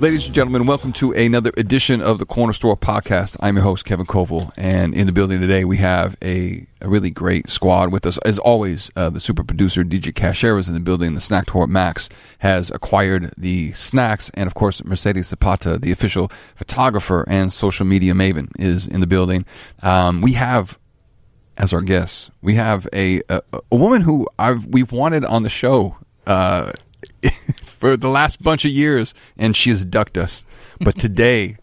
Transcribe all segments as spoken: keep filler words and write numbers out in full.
Ladies and gentlemen, welcome to another edition of the Cornerstore podcast. I'm your host, Kevin Koval, and in the building today we have a, a really great squad with us. As always, uh, the super producer, D J Casher, is in the building. The snack tour, Max, has acquired the snacks. And, of course, Mercedes Zapata, the official photographer and social media maven, is in the building. Um, we have... As our guests, we have a, a a woman who I've we've wanted on the show uh, for the last bunch of years, and she has ducked us. But today,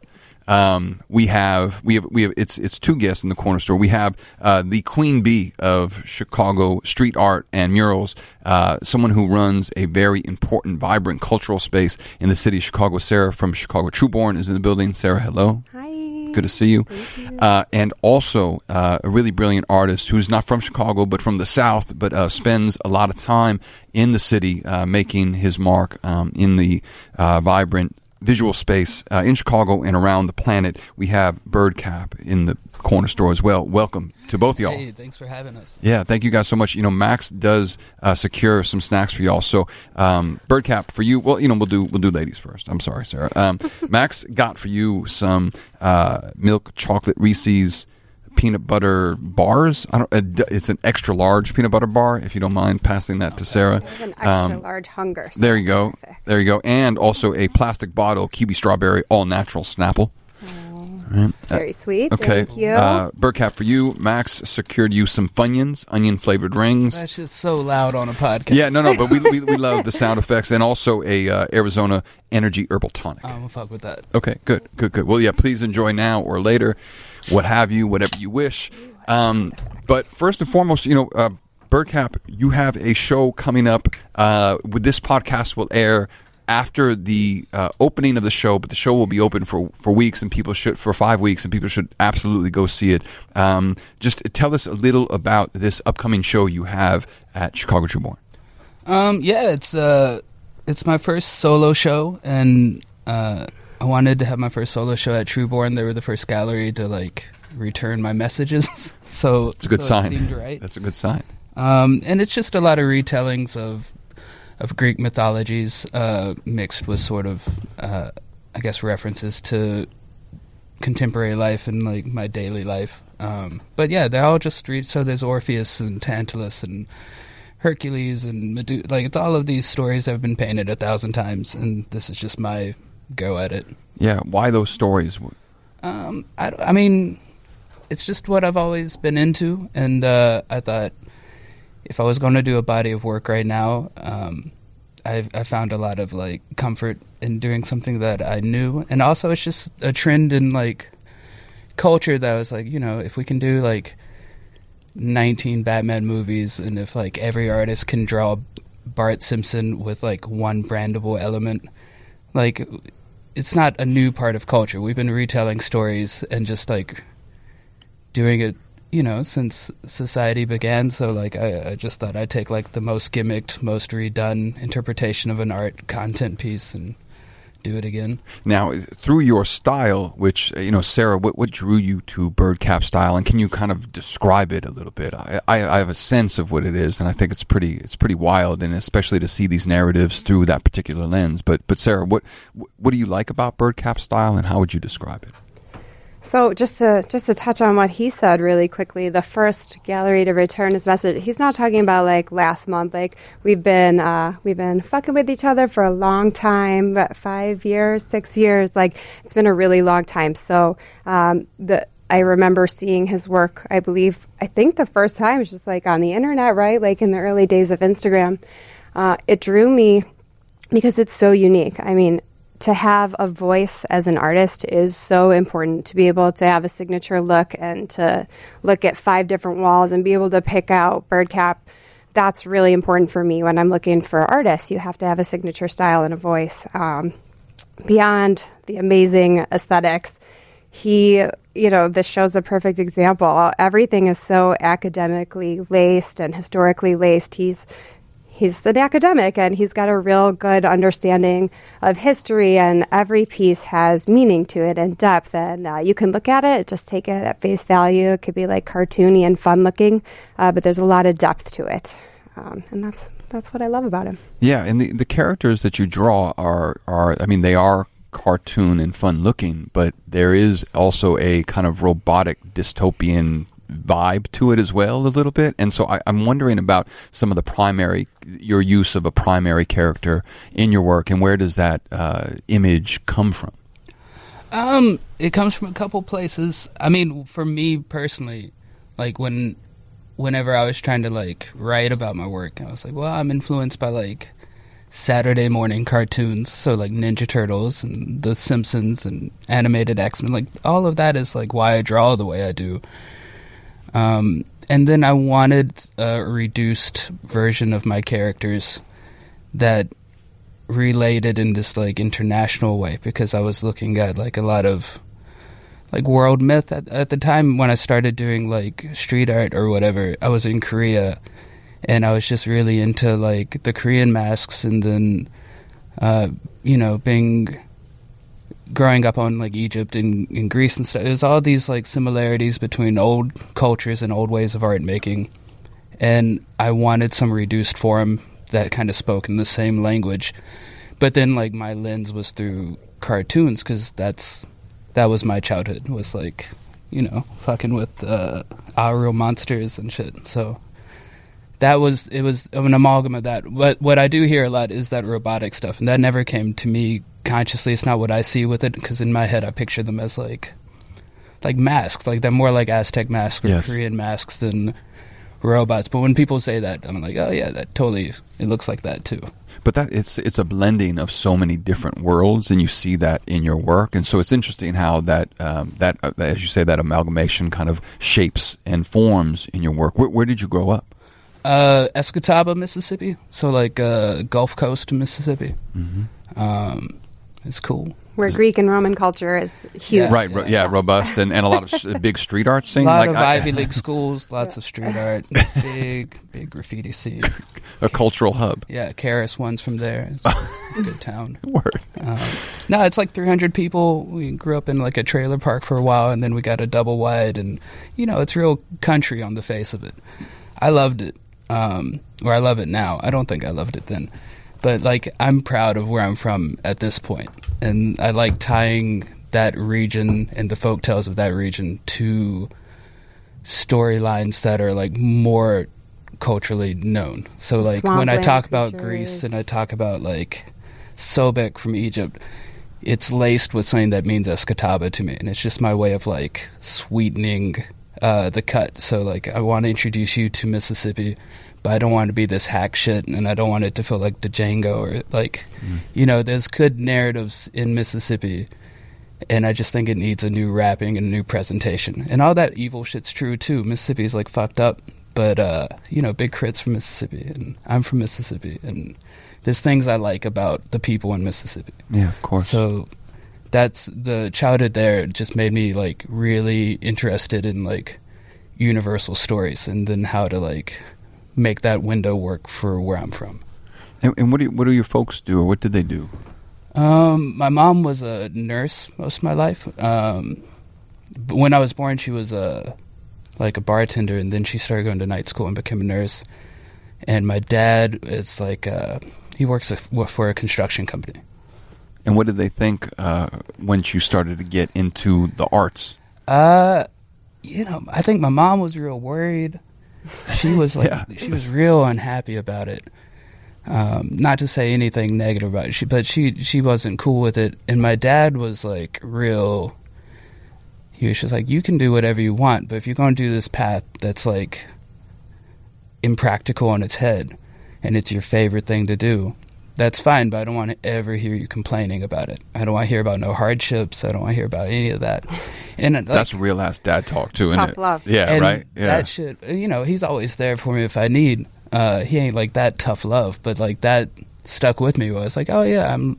um, we have we have we have it's it's two guests in the corner store. We have uh, the queen bee of Chicago street art and murals, uh, someone who runs a very important, vibrant cultural space in the city of Chicago. Sarah from Chicago Truborn is in the building. Sarah, hello. Hi. Good to see you, Thank you. Uh, and also uh, a really brilliant artist who's not from Chicago but from the South, but uh, spends a lot of time in the city uh, making his mark um, in the uh, vibrant visual space uh, in Chicago and around the planet. We have Birdcap in the corner store as well. Welcome to both y'all. Hey, thanks for having us. Yeah, thank you guys so much. You know, Max does uh, secure some snacks for y'all. So, um, Birdcap for you. Well, you know, we'll do we'll do ladies first. I'm sorry, Sarah. Um, Max got for you some. Uh, milk chocolate Reese's peanut butter bars. I don't, it's an extra large peanut butter bar. If you don't mind passing that to Sarah. There's an extra um, large hunger. So there you go. Perfect. There you go. And also a plastic bottle kiwi strawberry all natural Snapple. Right. It's very sweet. Uh, okay. Thank you. Uh, Birdcap for you. Max secured you some Funyuns, onion flavored rings. That shit's so loud on a podcast. Yeah, no, no, but we we, we love the sound effects and also a uh, Arizona Energy Herbal Tonic. I'm gonna fuck with that. Okay, good, good, good. Well, yeah, please enjoy now or later, what have you, whatever you wish. Um, but first and foremost, you know, uh, Birdcap, you have a show coming up. Uh, with this podcast will air after the uh, opening of the show, but the show will be open for, for weeks and people should for five weeks, and people should absolutely go see it. Um, just tell us a little about this upcoming show you have at Chicago Truborn. Um, yeah, it's uh, it's my first solo show, and uh, I wanted to have my first solo show at Truborn. They were the first gallery to like return my messages, so it's a good so sign. It seemed right. That's a good sign. Um, and it's just a lot of retellings of. of Greek mythologies uh, mixed with sort of, uh, I guess, references to contemporary life and, like, my daily life. Um, but, yeah, they're all just... Re- so there's Orpheus and Tantalus and Hercules and Medusa. Like, it's all of these stories that have been painted a thousand times, and this is just my go at it. Yeah, why those stories? Um, I, I mean, it's just what I've always been into, and uh, I thought... If I was going to do a body of work right now, um, I've, I found a lot of like comfort in doing something that I knew, and also it's just a trend in like culture that I was like, you know, if we can do like nineteen Batman movies, and if like every artist can draw Bart Simpson with like one brandable element, like it's not a new part of culture. We've been retelling stories and just like doing it, you know, since society began. So like I, I just thought I'd take like the most gimmicked, most redone interpretation of an art content piece and do it again. Now, through your style, which, you know, Sarah, what, what drew you to Birdcap style, and can you kind of describe it a little bit? I, I, I have a sense of what it is, and I think it's pretty it's pretty wild, and especially to see these narratives through that particular lens. But but Sarah, what what do you like about Birdcap style, and how would you describe it? So just to just to touch on what he said really quickly, the first gallery to return his message. He's not talking about like last month. Like we've been uh, we've been fucking with each other for a long time, but five years, six years. Like it's been a really long time. So um, the. I remember seeing his work, I believe, I think the first time was just like on the internet, right? Like in the early days of Instagram. Uh, it drew me because it's so unique. I mean. To have a voice as an artist is so important. To be able to have a signature look and to look at five different walls and be able to pick out Birdcap, that's really important for me when I'm looking for artists. You have to have a signature style and a voice. Um, beyond the amazing aesthetics, he, you know, this show's a perfect example. Everything is so academically laced and historically laced. He's He's an academic, and he's got a real good understanding of history, and every piece has meaning to it and depth, and uh, you can look at it, just take it at face value. It could be, like, cartoony and fun-looking, uh, but there's a lot of depth to it, um, and that's that's what I love about him. Yeah, and the, the characters that you draw are, are, I mean, they are cartoon and fun looking, but there is also a kind of robotic dystopian vibe to it as well a little bit. And so I, I'm wondering about some of the primary, your use of a primary character in your work, and where does that uh, image come from? Um, it comes from a couple places. I mean, for me personally, like when, whenever I was trying to like write about my work, I was like, well, I'm influenced by like Saturday morning cartoons, so like Ninja Turtles and The Simpsons and animated X-Men, like all of that is like why I draw the way I do. Um, and then I wanted a reduced version of my characters that related in this like international way, because I was looking at like a lot of like world myth at, at the time when I started doing like street art or whatever. I was in Korea and I was just really into like the Korean masks, and then uh, you know, being growing up on like Egypt and, and Greece and stuff. There's all these like similarities between old cultures and old ways of art making, and I wanted some reduced form that kind of spoke in the same language. But then like my lens was through cartoons, because that's that was my childhood, was like, you know, fucking with uh, our real monsters and shit. So that was, it was an amalgam of that. What what I do hear a lot is that robotic stuff, and that never came to me consciously. It's not what I see with it, because in my head I picture them as like like masks, like they're more like Aztec masks or yes. Korean masks than robots. But when people say that, I'm like, oh yeah, that totally, it looks like that too. But that it's it's a blending of so many different worlds, and you see that in your work. And so it's interesting how that um, that uh, as you say, that amalgamation kind of shapes and forms in your work. Where, where did you grow up? Uh, Escataba, Mississippi. So like uh, Gulf Coast, Mississippi. Mm-hmm. Um, it's cool. Where Greek and Roman culture is huge. Yeah, right, yeah, yeah, yeah, robust, and, and a lot of big street art scene. A lot like of I, Ivy League schools, lots yeah. of street art, big, big graffiti scene. A cultural hub. Yeah, Karis one's from there. It's, it's a good town. Word. Um, no, it's like three hundred people. We grew up in like a trailer park for a while, and then we got a double wide, and, you know, it's real country on the face of it. I loved it, um, or I love it now. I don't think I loved it then. But, like, I'm proud of where I'm from at this point. And I like tying that region and the folktales of that region to storylines that are, like, more culturally known. So, like, Swamp when I talk about creatures. Greece and I talk about, like, Sobek from Egypt, it's laced with something that means Escataba to me. And it's just my way of, like, sweetening uh, the cut. So, like, I want to introduce you to Mississippi, but I don't want to be this hack shit, and I don't want it to feel like the Django or like, mm. you know, there's good narratives in Mississippi, and I just think it needs a new wrapping and a new presentation. And all that evil shit's true too. Mississippi's like fucked up, but uh, you know, Big Crit's from Mississippi, and I'm from Mississippi, and there's things I like about the people in Mississippi. Yeah, of course. So that's the childhood there just made me like really interested in like universal stories, and then how to like make that window work for where I'm from. And, and what do you, what do your folks do, or what did they do? Um, my mom was a nurse most of my life. Um, but when I was born, she was a like a bartender, and then she started going to night school and became a nurse. And my dad is like a, he works a, for a construction company. And what did they think uh, once you started to get into the arts? Uh, you know, I think my mom was real worried. She was like, yeah. she was real unhappy about it. Um, not to say anything negative about it, she, but she she wasn't cool with it. And my dad was like real. He was just like, you can do whatever you want, but if you're going to do this path that's like impractical on its head, and it's your favorite thing to do, that's fine. But I don't want to ever hear you complaining about it. I don't want to hear about no hardships. I don't want to hear about any of that. And like, that's real ass dad talk too, isn't it? Love. Yeah, and right. Yeah. That shit. You know, he's always there for me if I need. Uh, he ain't like that tough love, but like that stuck with me. Was like, oh yeah, I'm.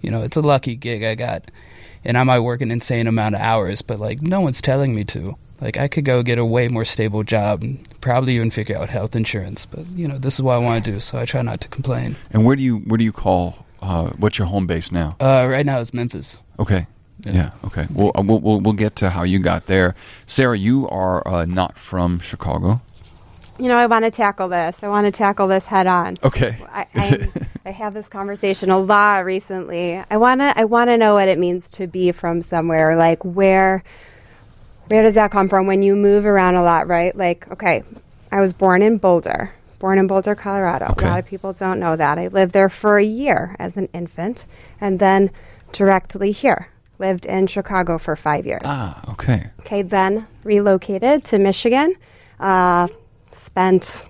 You know, it's a lucky gig I got, and I might work an insane amount of hours, but like no one's telling me to. Like I could go get a way more stable job and probably even figure out health insurance. But, you know, this is what I want to do, so I try not to complain. And where do you where do you call uh, – what's your home base now? Uh, right now it's Memphis. Okay. Yeah, yeah okay. Well, we'll, we'll, we'll get to how you got there. Sarah, you are uh, not from Chicago. you know, I want to tackle this. I want to tackle this head on. Okay. I, I, I have this conversation a lot recently. I want to I want to know what it means to be from somewhere. Like, where where does that come from when you move around a lot, right? Like, okay, I was born in Boulder. Born in Boulder, Colorado. Okay. A lot of people don't know that. I lived there for a year as an infant and then directly here. Lived in Chicago for five years. Ah, okay. Okay, then relocated to Michigan. Uh, spent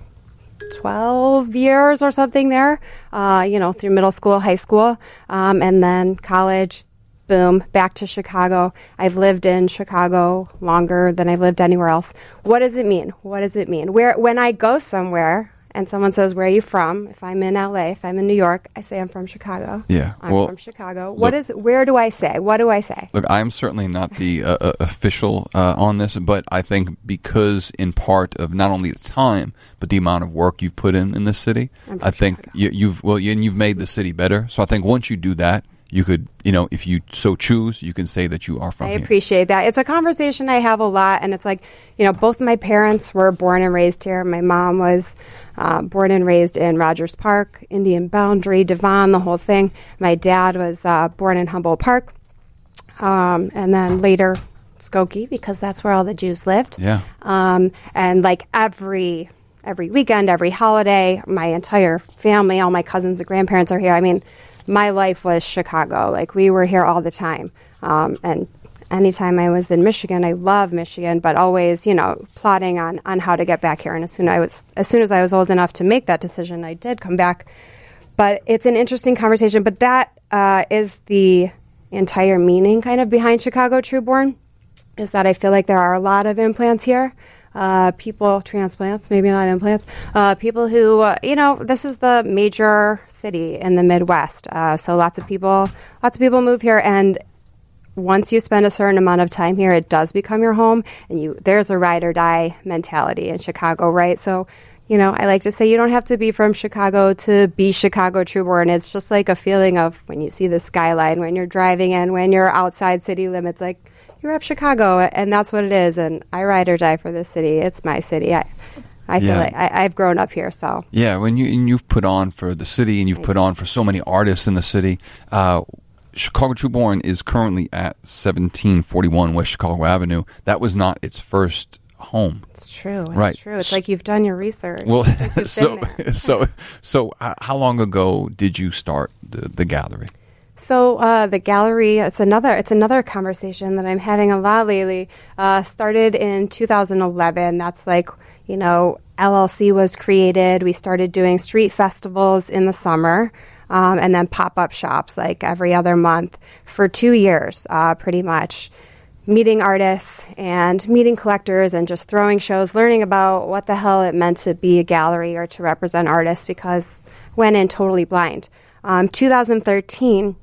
twelve years or something there, uh, you know, through middle school, high school, um, and then college, boom, back to Chicago. I've lived in Chicago longer than I've lived anywhere else. What does it mean? What does it mean? Where, when I go somewhere and someone says, where are you from? If I'm in L A, if I'm in New York, I say I'm from Chicago. Yeah. I'm well, from Chicago. What look, is, where do I say? What do I say? Look, I'm certainly not the uh, official uh, on this, but I think because in part of not only the time, but the amount of work you've put in in this city, I think you, you've, well, you, and you've made the city better. So I think once you do that, you could, you know, if you so choose, you can say that you are from I here. Appreciate that. It's a conversation I have a lot, and it's like, you know, both my parents were born and raised here. My mom was uh, born and raised in Rogers Park, Indian Boundary, Devon, the whole thing. My dad was uh, born in Humboldt Park, um, and then later Skokie, because that's where all the Jews lived. Yeah. Um, and like every every weekend, every holiday, my entire family, all my cousins and grandparents are here. I mean, my life was Chicago. Like, we were here all the time. Um, and anytime I was in Michigan, I love Michigan, but always, you know, plotting on, on how to get back here. And as soon as I was, as soon as I was old enough to make that decision, I did come back. But it's an interesting conversation. But that uh, is the entire meaning kind of behind Chicago Truborn, is that I feel like there are a lot of implants here. Uh, people, transplants, maybe not implants, uh, people who, uh, you know, this is the major city in the Midwest. Uh, so lots of people, lots of people move here. And once you spend a certain amount of time here, it does become your home. And you, there's a ride or die mentality in Chicago, right? So, you know, I like to say you don't have to be from Chicago to be Chicago Truborn. It's just like a feeling of when you see the skyline, when you're driving in, when you're outside city limits, like, you're up Chicago, and that's what it is. And I ride or die for this city. It's my city. I, I feel yeah. like I, I've grown up here. So yeah, when you and you've put on for the city, and you've I put do. on for so many artists in the city. Uh, Chicago Truborn is currently at seventeen forty-one West Chicago Avenue. That was not its first home. It's true. It's right. true. It's like you've done your research. Well, like so so so. How long ago did you start the, the gallery? So uh, the gallery, it's another it's another conversation that I'm having a lot lately, uh, started in two thousand eleven. That's like, you know, L L C was created. We started doing street festivals in the summer, um, and then pop-up shops like every other month for two years, uh, pretty much. Meeting artists and meeting collectors and just throwing shows, learning about what the hell it meant to be a gallery or to represent artists, because I went in totally blind. Um, two thousand thirteen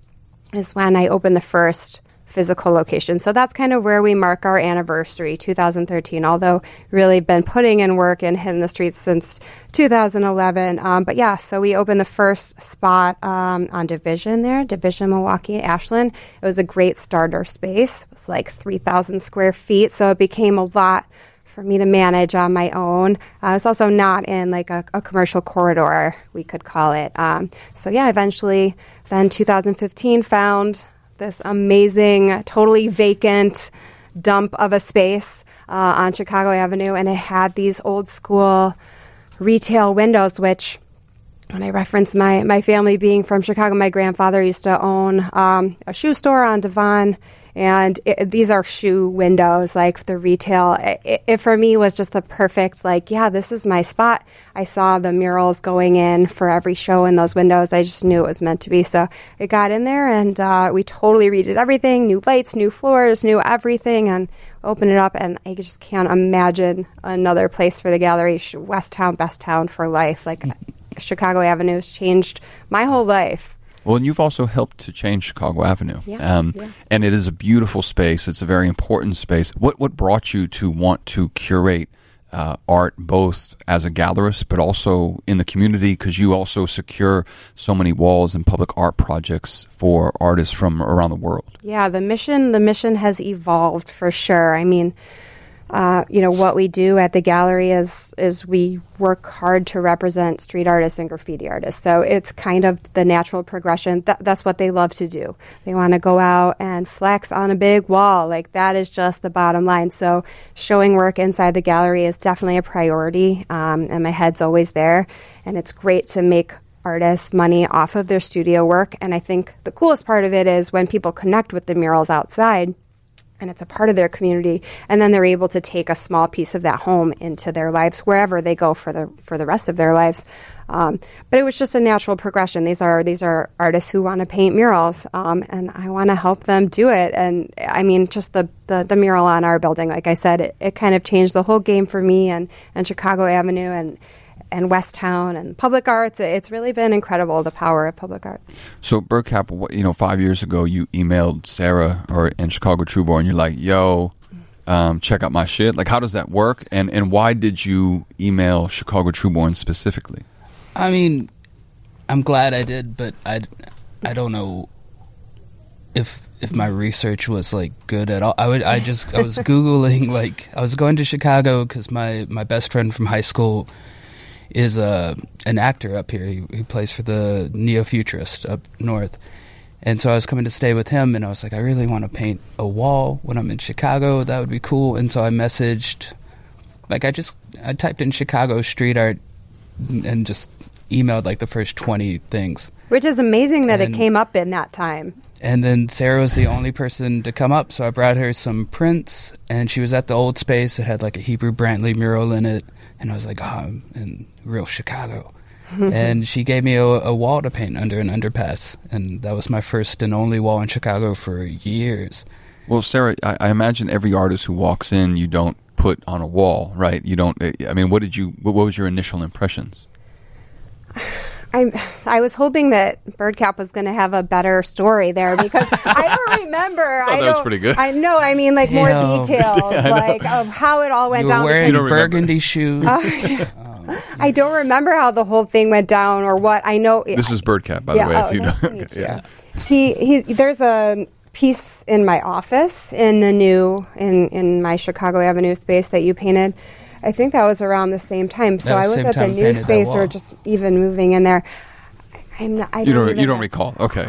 is when I opened the first physical location. So that's kind of where we mark our anniversary, two thousand thirteen, although really been putting in work and hitting the streets since two thousand eleven. Um, but yeah, so we opened the first spot um, on Division there, Division Milwaukee, Ashland. It was a great starter space. It was like three thousand square feet, so it became a lot for me to manage on my own. Uh, it's also not in like a, a commercial corridor, we could call it. Um, so yeah, eventually then two thousand fifteen found this amazing, totally vacant dump of a space uh, on Chicago Avenue. And it had these old school retail windows, which when I reference my, my family being from Chicago, my grandfather used to own um, a shoe store on Devon. And it, these are shoe windows, like the retail. It, it for me was just the perfect, like, yeah, this is my spot. I saw the murals going in for every show in those windows. I just knew it was meant to be. So I got in there, and uh, we totally redid everything, new lights, new floors, new everything, and opened it up. And I just can't imagine another place for the gallery. West Town, best town for life. Like, Chicago Avenue has changed my whole life. Well, and you've also helped to change Chicago Avenue. Yeah, um, yeah. And it is a beautiful space. It's a very important space. What what brought you to want to curate uh, art, both as a gallerist, but also in the community? Because you also secure so many walls and public art projects for artists from around the world. Yeah, the mission, the mission has evolved for sure. I mean, Uh, you know, what we do at the gallery is is we work hard to represent street artists and graffiti artists. So it's kind of the natural progression. Th- that's what they love to do. They want to go out and flex on a big wall. Like, that is just the bottom line. So showing work inside the gallery is definitely a priority, um, and my head's always there. And it's great to make artists money off of their studio work. And I think the coolest part of it is when people connect with the murals outside, and it's a part of their community, and then they're able to take a small piece of that home into their lives wherever they go for the for the rest of their lives. Um, but it was just a natural progression. These are these are artists who want to paint murals, um, and I want to help them do it. And I mean, just the, the, the mural on our building, like I said, it, it kind of changed the whole game for me and, and Chicago Avenue and and West Town and public arts. It's really been incredible, the power of public art. So Birdcap, you know, five years ago, you emailed Sarah or and Chicago Truborn, and you're like, yo, um, check out my shit. Like, how does that work? And and why did you email Chicago Truborn specifically? I mean, I'm glad I did, but I, I don't know if if my research was like good at all. I would I just I was Googling, like, I was going to Chicago because my, my best friend from high school is uh, an actor up here. He, he plays for the Neo-Futurist up north. And so I was coming to stay with him, and I was like, I really want to paint a wall when I'm in Chicago. That would be cool. And so I messaged, like, I just, I typed in Chicago street art and just emailed, like, the first twenty things. Which is amazing that and, it came up in that time. And then Sarah was the only person to come up, so I brought her some prints, and she was at the old space. It had, like, a Hebrew Brantley mural in it. And I was like, oh, I'm in real Chicago. And she gave me a, a wall to paint under an underpass. And that was my first and only wall in Chicago for years. Well, Sarah, I, I imagine every artist who walks in, you don't put on a wall, right? You don't, I mean, what did you, what, what was your initial impressions? I I was hoping that Birdcap was going to have a better story there, because I don't remember. Oh, I that was pretty good. I know. I mean, like, more Yo. details, yeah, like, of how it all went you were down. Wearing because, burgundy shoes. Uh, yeah. um, yeah. I don't remember how the whole thing went down or what. I know. This is Birdcap, by yeah, the way. Oh, if you nice know. To meet you. Yeah. He he. There's a piece in my office in the new in in my Chicago Avenue space that you painted. I think that was around the same time. So I was at the new space, or just even moving in there. I'm not, I don't. You don't, you don't recall? Okay.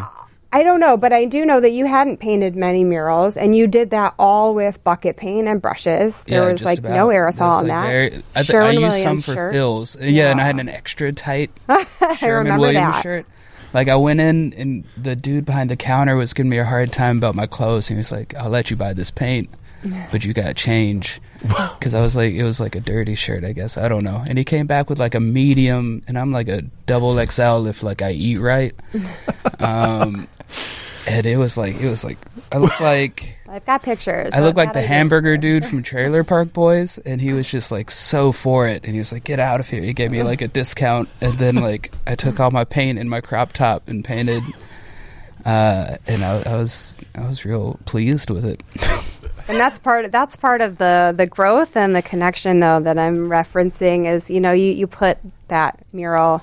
I don't know, but I do know that you hadn't painted many murals, and you did that all with bucket paint and brushes. There yeah, was like about. no aerosol on like that. Very, I, th- I used some for shirt. fills. Yeah, yeah, and I had an extra tight Sherman Williams shirt. Like, I went in, and the dude behind the counter was giving me a hard time about my clothes. He was like, "I'll let you buy this paint, but you gotta change," because I was like, it was like a dirty shirt, I guess, I don't know. And he came back with like a medium, and I'm like a double X L if like I eat right. Um, and it was like, it was like, I look like, I've got pictures. I look like the hamburger dude from Trailer Park Boys, and he was just like so for it, and he was like, "Get out of here." He gave me like a discount, and then like I took all my paint in my crop top and painted, uh, and I, I was I was real pleased with it. And that's part of, that's part of the, the growth and the connection, though, that I'm referencing is, you know, you, you put that mural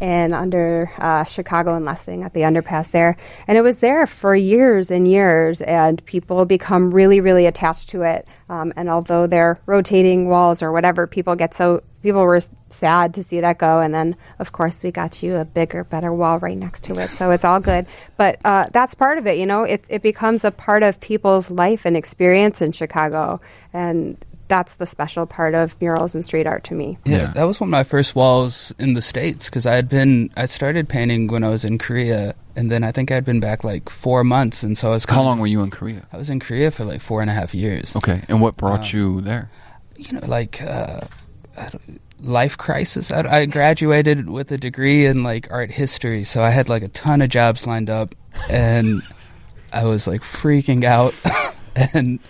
in under uh, Chicago and Lessing at the underpass there. And it was there for years and years, and people become really, really attached to it. Um, and although they're rotating walls or whatever, people get so... People were sad to see that go, and then, of course, we got you a bigger, better wall right next to it, so it's all good. But uh, that's part of it, you know? It, it becomes a part of people's life and experience in Chicago, and that's the special part of murals and street art to me. Yeah, yeah. That was one of my first walls in the States, because I had been, I started painting when I was in Korea, and then I think I'd been back like four months, and so I was... How long of, were you in Korea? I was in Korea for like four and a half years. Okay, and what brought um, you there? You know, like... Uh, life crisis. I, I graduated with a degree in like art history, so I had like a ton of jobs lined up, and I was like freaking out. and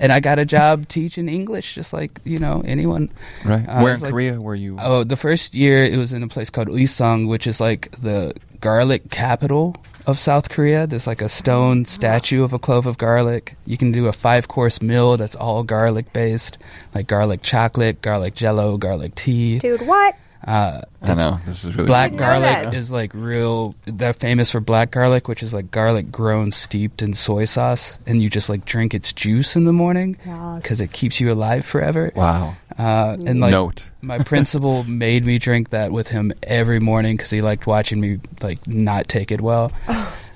and I got a job teaching English, just like, you know, anyone. Right. Uh, Where in like, Korea were you? Oh, the first year it was in a place called Uisong, which is like the garlic capital of South Korea. There's like a stone statue of a clove of garlic. You can do a five course meal that's all garlic based, like garlic chocolate, garlic jello, garlic tea. Dude, what? Uh, I know. This is really black cool. garlic is like real. They're famous for black garlic, which is like garlic grown steeped in soy sauce, and you just like drink its juice in the morning because yes. it keeps you alive forever. Wow. Uh, and like Note. my principal made me drink that with him every morning because he liked watching me like not take it well.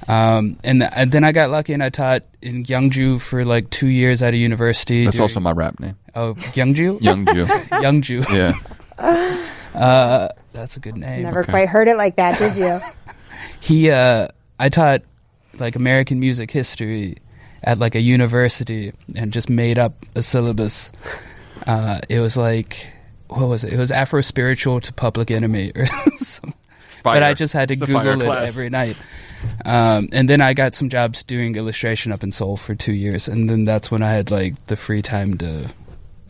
Um, and, th- and then I got lucky and I taught in Gyeongju for like two years at a university. That's during- also my rap name. Oh, Gyeongju? Gyeongju. Gyeongju. Yeah. Uh, that's a good name. Never okay. quite heard it like that, did you? He, uh, I taught like American music history at like a university and just made up a syllabus. Uh, it was like, what was it? It was Afro Spiritual to Public Enemy or something. But I just had to Google it every night. Um, and then I got some jobs doing illustration up in Seoul for two years. And then that's when I had like the free time to,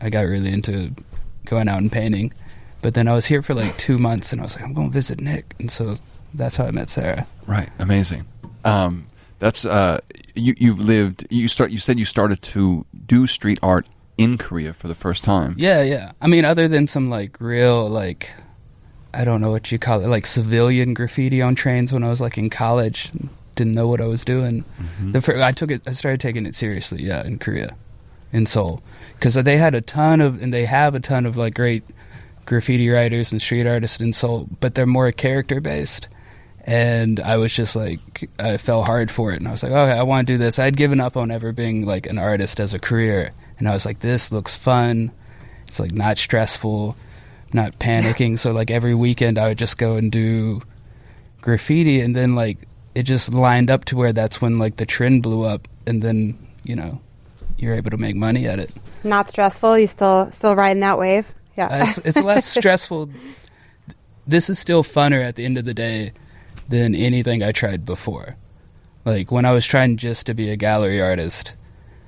I got really into going out and painting. But then I was here for like two months and I was like, I'm going to visit Nick. And so that's how I met Sarah. Right. Amazing. Um, that's, uh, you, you've lived, you start, you said you started to do street art in Korea for the first time. Yeah. Yeah. I mean, other than some like real, like, I don't know what you call it, like civilian graffiti on trains when I was like in college, didn't know what I was doing. Mm-hmm. The first, I took it, I started taking it seriously. Yeah. In Korea, in Seoul, because they had a ton of, and they have a ton of like great graffiti writers and street artists in Seoul, but they're more character based. And I was just like, I fell hard for it. And I was like, okay, I want to do this. I'd given up on ever being like an artist as a career. And I was like, this looks fun. It's like not stressful, not panicking. So like every weekend I would just go and do graffiti. And then like, it just lined up to where that's when like the trend blew up. And then, you know, you're able to make money at it. Not stressful. You still, still riding that wave. Yeah, uh, it's, it's less stressful. This is still funner at the end of the day than anything I tried before. Like when I was trying just to be a gallery artist,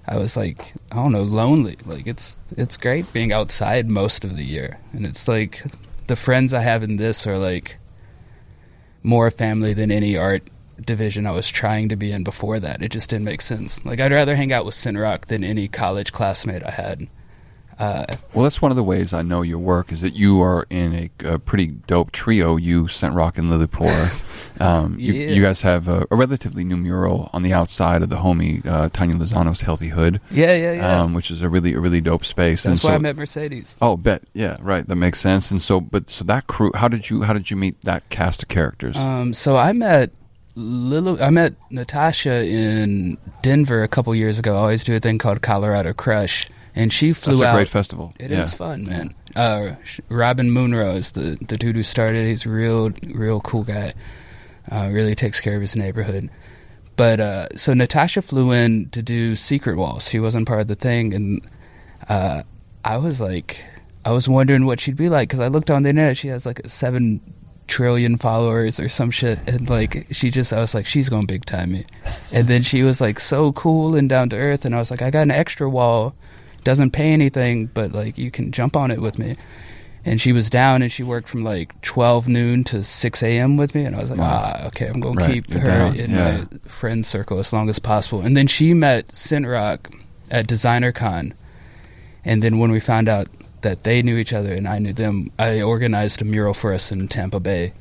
I was like, I don't know, lonely. Like it's it's great being outside most of the year, and it's like the friends I have in this are like more family than any art division I was trying to be in before that. It just didn't make sense. Like I'd rather hang out with Sintrock than any college classmate I had. Uh, well, that's one of the ways I know your work is that you are in a, a pretty dope trio. You, Sintrock, and Lillipour. Um, yeah. you, you guys have a, a relatively new mural on the outside of the homie uh, Tanya Lozano's Healthy Hood. Yeah, yeah, yeah. Um, which is a really, a really dope space. That's and why so, I met Mercedes. Oh, bet. Yeah, right. That makes sense. And so, but so that crew. How did you? How did you meet that cast of characters? Um, so I met Lil. I met Natasha in Denver a couple years ago. I always do a thing called Colorado Crush. And she flew out. That's a great festival. It yeah. is fun, man. Uh, Robin Munro is the, the dude who started. He's a real, real cool guy. Uh, really takes care of his neighborhood. But uh, so Natasha flew in to do Secret Walls. She wasn't part of the thing. And uh, I was like, I was wondering what she'd be like because I looked on the internet. She has like seven trillion followers or some shit. And like, she just, I was like, she's going to big time me. And then she was like so cool and down to earth. And I was like, I got an extra wall. Doesn't pay anything, but like you can jump on it with me. And she was down, and she worked from like twelve noon to six a.m. with me. And I was like, wow. ah, okay, I'm gonna right. keep You're her down. in yeah. my friend circle as long as possible. And then she met Sintrock at Designer Con, and then when we found out that they knew each other and I knew them, I organized a mural for us in Tampa Bay.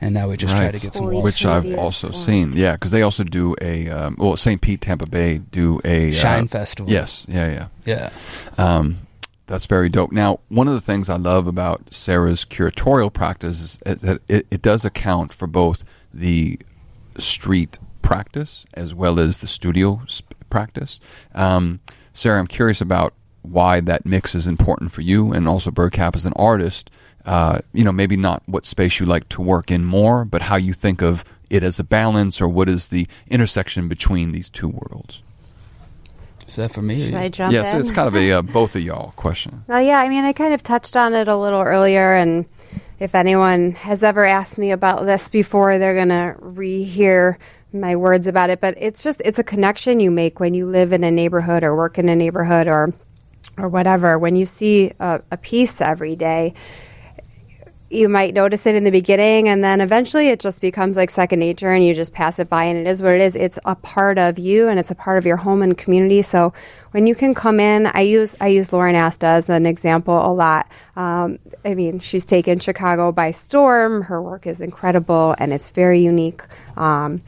And now we just right. try to get some walls. Which I've also seen. Yeah, because they also do a, um, well, Saint Pete, Tampa Bay do a... Shine uh, Festival. Yes, yeah, yeah. Yeah. Um, that's very dope. Now, one of the things I love about Sarah's curatorial practice is that it, it does account for both the street practice as well as the studio practice. Um, Sarah, I'm curious about why that mix is important for you, and also Birdcap as an artist. Uh, you know, maybe not what space you like to work in more, but how you think of it as a balance, or what is the intersection between these two worlds? Is that for me? Should I jump in? Yeah, so it's kind of a uh, both of y'all question. Well, yeah, I mean, I kind of touched on it a little earlier, and if anyone has ever asked me about this before, they're going to rehear my words about it, but it's just, it's a connection you make when you live in a neighborhood or work in a neighborhood or, or whatever. When you see a, a piece every day, you might notice it in the beginning, and then eventually it just becomes like second nature and you just pass it by, and it is what it is. It's a part of you and it's a part of your home and community. So when you can come in, I use I use Lauren Asta as an example a lot. Um, I mean, she's taken Chicago by storm. Her work is incredible and it's very unique. Um,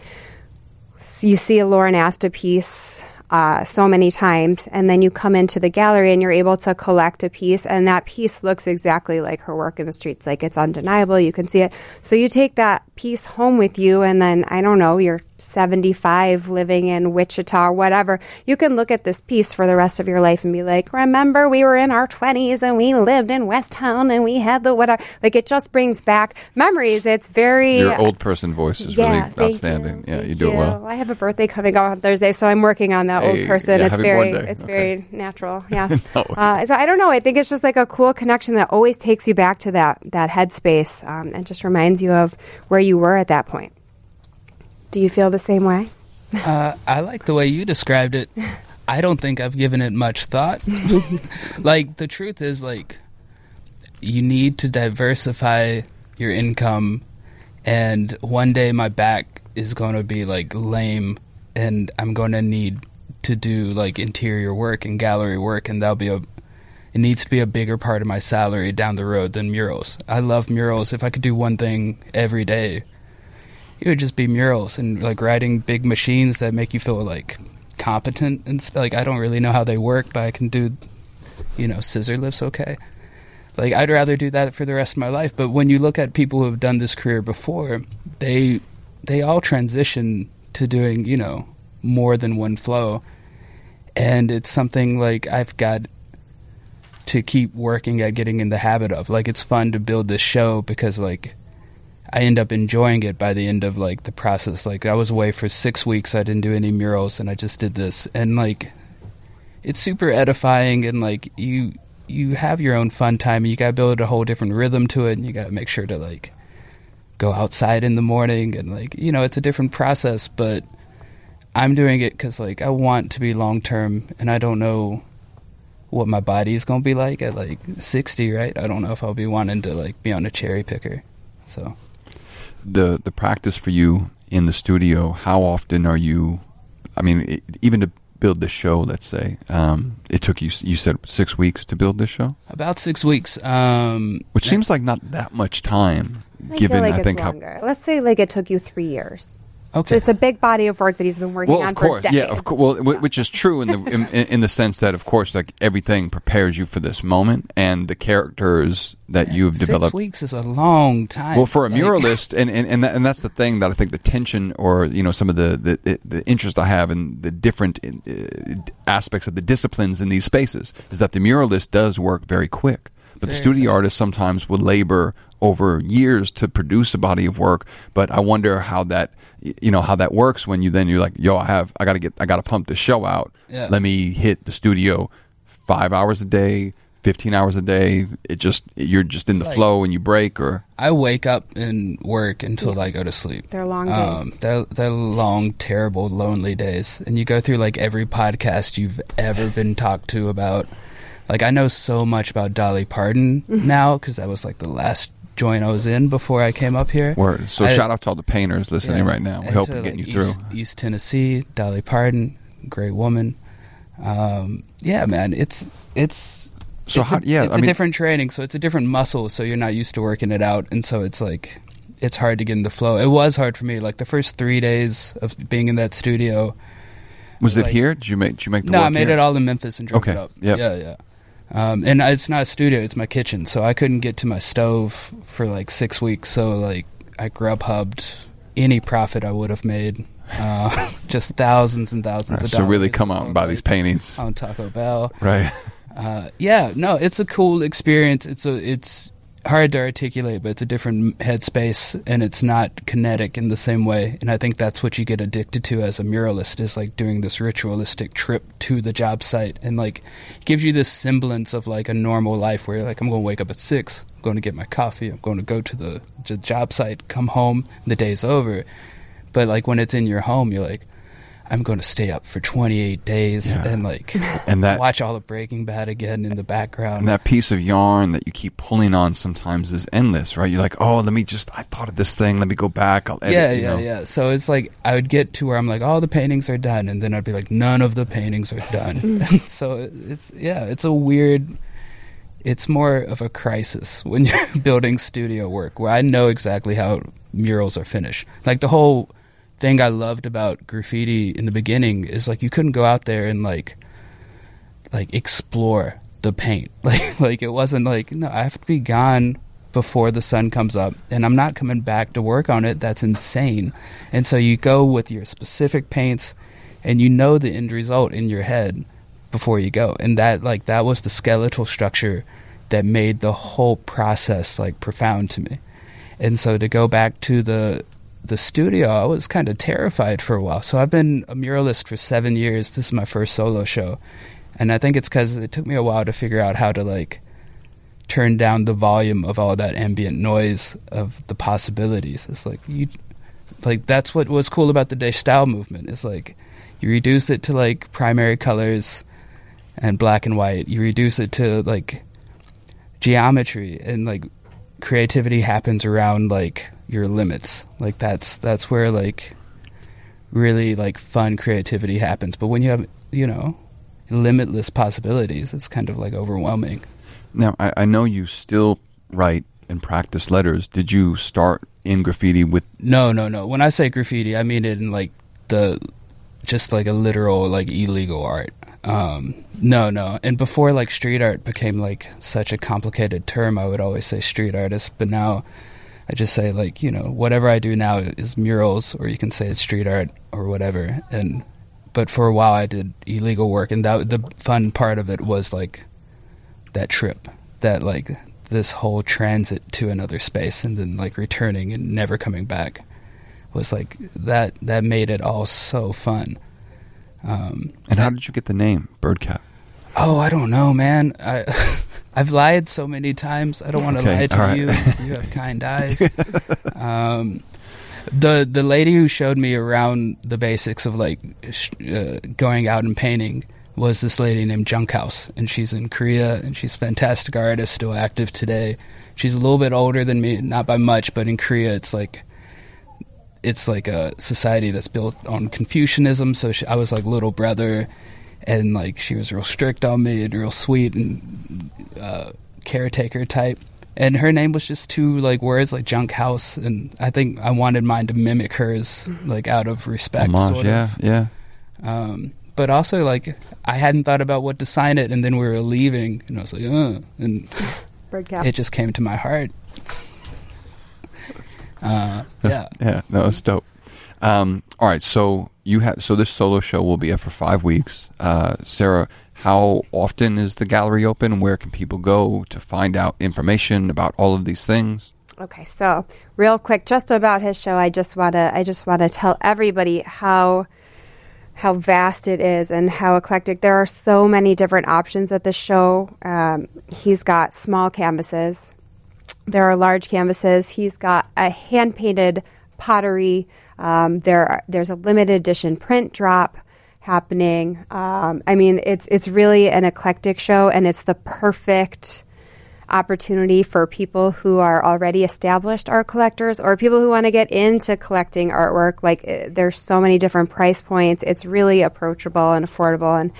you see a Lauren Asta piece Uh, so many times, and then you come into the gallery and you're able to collect a piece, and that piece looks exactly like her work in the streets. Like, it's undeniable, you can see it. So you take that piece home with you, and then, I don't know, you're seventy-five living in Wichita or whatever, you can look at this piece for the rest of your life and be like, remember we were in our twenties and we lived in West Town and we had the whatever. Like, it just brings back memories. It's very... Your old person voice is yeah, really outstanding. You. Yeah, thank you do you. It well. I have a birthday coming up on Thursday, so I'm working on that. Old person. Yeah, it's very it's okay. very natural. Yes. no uh, so I don't know. I think it's just like a cool connection that always takes you back to that that headspace um, and just reminds you of where you were at that point. Do you feel the same way? uh, I like the way you described it. I don't think I've given it much thought. Like, the truth is, like, you need to diversify your income, and one day my back is going to be like lame, and I'm going to need to do like interior work and gallery work, and that'll be a it needs to be a bigger part of my salary down the road than murals. I love murals. If I could do one thing every day, it would just be murals, and like riding big machines that make you feel like competent and st- like I don't really know how they work, but I can do, you know, scissor lifts okay. Like, I'd rather do that for the rest of my life. But when you look at people who have done this career before, they they all transition to doing, you know, more than one flow, and it's something like I've got to keep working at getting in the habit of. Like, it's fun to build this show because like I end up enjoying it by the end of like the process. Like, I was away for six weeks, I didn't do any murals, and I just did this, and like it's super edifying, and like you you have your own fun time, and you gotta build a whole different rhythm to it, and you gotta make sure to like go outside in the morning, and like, you know, it's a different process, but I'm doing it because, like, I want to be long-term, and I don't know what my body's going to be like at, like, sixty, right? I don't know if I'll be wanting to, like, be on a cherry picker, so. The the practice for you in the studio, how often are you, I mean, it, even to build this show, let's say, um, it took you, you said, six weeks to build this show? About six weeks. Um, Which seems like not that much time, I given, like I think, longer. How... Let's say, like, it took you three years. Okay. So it's a big body of work that he's been working well, on course, for decades. Yeah, of course. Well, w- which is true in the in, in the sense that, of course, like everything prepares you for this moment, and the characters that yeah, you have developed. Six weeks is a long time. Well, for a like. muralist, and and and, that, and that's the thing that I think the tension, or you know, some of the the, the interest I have in the different uh, aspects of the disciplines in these spaces is that the muralist does work very quick, but very the studio fast. Artist sometimes will labor over years to produce a body of work. But I wonder how that, you know, how that works when you then you're like, yo, I have, I gotta get, I gotta pump the show out. Yeah. Let me hit the studio five hours a day, fifteen hours a day. It just, you're just in the like, flow, and you break or. I wake up and work until yeah. I go to sleep. They're long days. Um, they're, they're long, terrible, lonely days. And you go through like every podcast you've ever been talked to about. Like, I know so much about Dolly Parton now because that was like the last joint I was in before I came up here. Word. So I, shout out to all the painters listening yeah, right now. We hope we're helping get you East, through. East Tennessee, Dolly Parton, great woman. Um, yeah, man, it's it's so it's how, a, yeah, it's I a mean, different training, so it's a different muscle, so you're not used to working it out, and so it's like it's hard to get in the flow. It was hard for me, like the first three days of being in that studio. Was it like, here? Did you make? Did you make? The no, I made here? It all in Memphis and drove okay. it up. Yep. Yeah, yeah. Um, and it's not a studio, it's my kitchen, so I couldn't get to my stove for like six weeks, so like I grub-hubbed any profit I would have made, uh, just thousands and thousands right, of so dollars. So really come out and buy these paintings. On Taco Bell. Right. Uh, yeah, no, it's a cool experience. It's a, it's hard to articulate, but it's a different headspace, and it's not kinetic in the same way, and I think that's what you get addicted to as a muralist, is like doing this ritualistic trip to the job site, and like it gives you this semblance of like a normal life where you're like, I'm going to wake up at six, I'm going to get my coffee, I'm going to go to the, the job site, come home, the day's over. But like when it's in your home, you're like, I'm going to stay up for twenty-eight days yeah. and like and that, watch all of Breaking Bad again in the background. And that piece of yarn that you keep pulling on sometimes is endless, right? You're like, oh, let me just, I thought of this thing. Let me go back. I'll edit, yeah, you yeah, know? yeah. So it's like I would get to where I'm like, all oh, the paintings are done. And then I'd be like, none of the paintings are done. And so it's, yeah, it's a weird, it's more of a crisis when you're building studio work where I know exactly how murals are finished. Like the whole thing I loved about graffiti in the beginning is like you couldn't go out there and like like explore the paint. Like like it wasn't like, no, I have to be gone before the sun comes up and I'm not coming back to work on it. That's insane. And so you go with your specific paints and you know the end result in your head before you go. And that like that was the skeletal structure that made the whole process like profound to me. And so to go back to the the studio, I was kind of terrified for a while. So I've been a muralist for seven years. This is my first solo show. And I think it's because it took me a while to figure out how to like turn down the volume of all that ambient noise of the possibilities. It's like, you, like that's what was cool about the De Stijl movement. It's like you reduce it to like primary colors and black and white. You reduce it to like geometry and like creativity happens around like your limits. Like that's that's where like really like fun creativity happens. But when you have, you know, limitless possibilities, it's kind of like overwhelming. Now I, I know you still write and practice letters. Did you start in graffiti with no no no when I say graffiti I mean it in like the just like a literal like illegal art. Um, no, no. And before, like, street art became, like, such a complicated term, I would always say street artist. But now I just say, like, you know, whatever I do now is murals, or you can say it's street art or whatever. And but for a while I did illegal work. And that the fun part of it was, like, that trip, that, like, this whole transit to another space and then, like, returning and never coming back was, like, that, that made it all so fun. Um, and how did you get the name Birdcap? Oh, I don't know, man. I, I've lied so many times. I don't want to okay, lie to right. you. You have kind eyes. um, the the lady who showed me around the basics of like sh- uh, going out and painting was this lady named Junkhouse, and she's in Korea, and she's a fantastic artist, still active today. She's a little bit older than me, not by much, but in Korea, it's like. It's like a society that's built on Confucianism. So she, I was like little brother, and like she was real strict on me and real sweet and uh, caretaker type. And her name was just two like words, like junk house. And I think I wanted mine to mimic hers, like out of respect. Homage, sort yeah, of. yeah. Um, but also like I hadn't thought about what to sign it, and then we were leaving, and I was like, uh, and Birdcap. It just came to my heart. Uh, yeah. yeah, no, it's dope. Um, all right, so you have so this solo show will be up for five weeks. Uh, Sarah, how often is the gallery open? Where can people go to find out information about all of these things? Okay, so real quick, just about his show, I just wanna I just wanna tell everybody how how vast it is and how eclectic. There are so many different options at the show. Um, he's got small canvases. There are large canvases. He's got a hand-painted pottery. Um, there, are, there's a limited edition print drop happening. Um, I mean, it's it's really an eclectic show, and it's the perfect opportunity for people who are already established art collectors or people who want to get into collecting artwork. Like, it, there's so many different price points. It's really approachable and affordable, and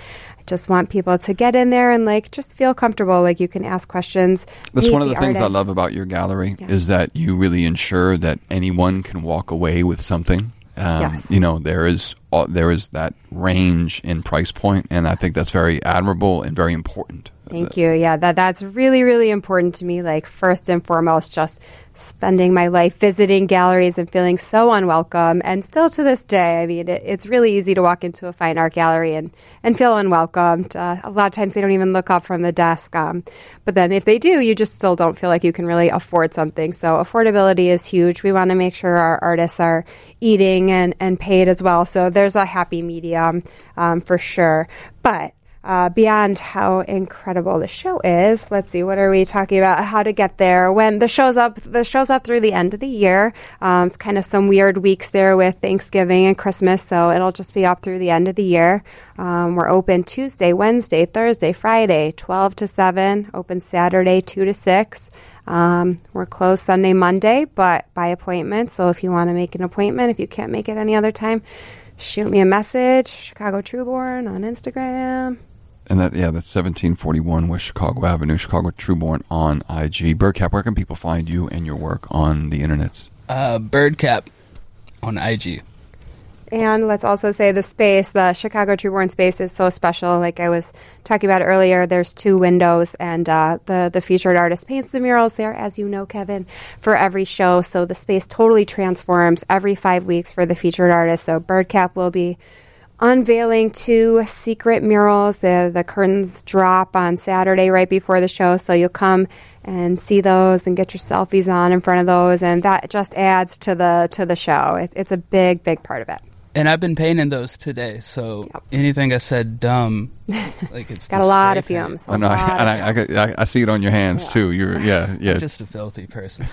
just want people to get in there and like just feel comfortable, like you can ask questions. That's one of the, the things artists. I love about your gallery yeah. is that you really ensure that anyone can walk away with something. Um, yes. You know, there is uh, there is that range in price point, and I think that's very admirable and very important. Thank the, you. Yeah, that that's really, really important to me. Like, first and foremost, just spending my life visiting galleries and feeling so unwelcome. And still to this day, I mean, it, it's really easy to walk into a fine art gallery and, and feel unwelcomed. Uh, a lot of times they don't even look up from the desk. Um, but then if they do, you just still don't feel like you can really afford something. So affordability is huge. We want to make sure our artists are eating and, and paid as well. So there's a happy medium um, for sure. But Uh, beyond how incredible the show is, let's see, what are we talking about? How to get there. When the show's up, the show's up through the end of the year. Um, it's kind of some weird weeks there with Thanksgiving and Christmas, so it'll just be up through the end of the year. Um, we're open Tuesday, Wednesday, Thursday, Friday, twelve to seven, open Saturday, two to six. Um, we're closed Sunday, Monday, but by appointment. So if you want to make an appointment, if you can't make it any other time, shoot me a message, Chicago Truborn on Instagram. And that, yeah, that's seventeen forty-one West Chicago Avenue, Chicago Truborn on I G. Birdcap, where can people find you and your work on the internets? Uh, Birdcap on I G. And let's also say the space, the Chicago Truborn space is so special. Like I was talking about earlier, there's two windows, and uh, the, the featured artist paints the murals there, as you know, Kevin, for every show. So the space totally transforms every five weeks for the featured artist. So Birdcap will be unveiling two secret murals. The the curtains drop on Saturday right before the show, so you'll come and see those and get your selfies on in front of those, and that just adds to the to the show. It, it's a big, big part of it. And I've been painting those today, so yep. Anything I said dumb, like it's got a lot of fumes. Oh, no, lot and of I, fumes. I, I, I see it on your hands yeah. too. You're yeah yeah. I'm just a filthy person.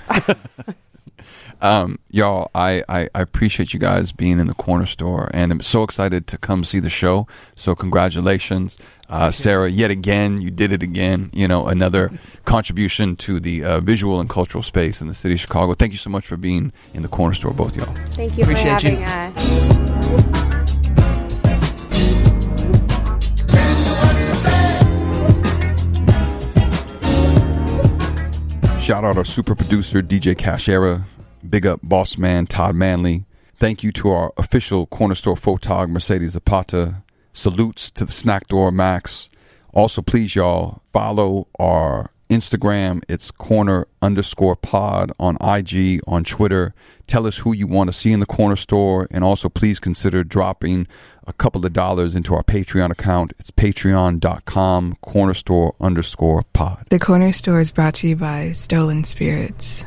Um, y'all, I, I, I appreciate you guys being in the corner store, and I'm so excited to come see the show. So congratulations, uh, Sarah, yet again. You did it again. You know, another contribution to the uh, visual and cultural space in the city of Chicago. Thank you so much for being in the corner store, both y'all. Thank you appreciate for having you. us. Shout out our super producer, D J Casher. Big up boss man, Todd Manley. Thank you to our official corner store photog, Mercedes Zapata. Salutes to the snack door, Max. Also, please, y'all, follow our Instagram. It's corner underscore pod on I G, on Twitter. Tell us who you want to see in the corner store. And also, please consider dropping a couple of dollars into our Patreon account. It's patreon dot com cornerstore underscore pod. The Corner Store is brought to you by Stolen Spirits.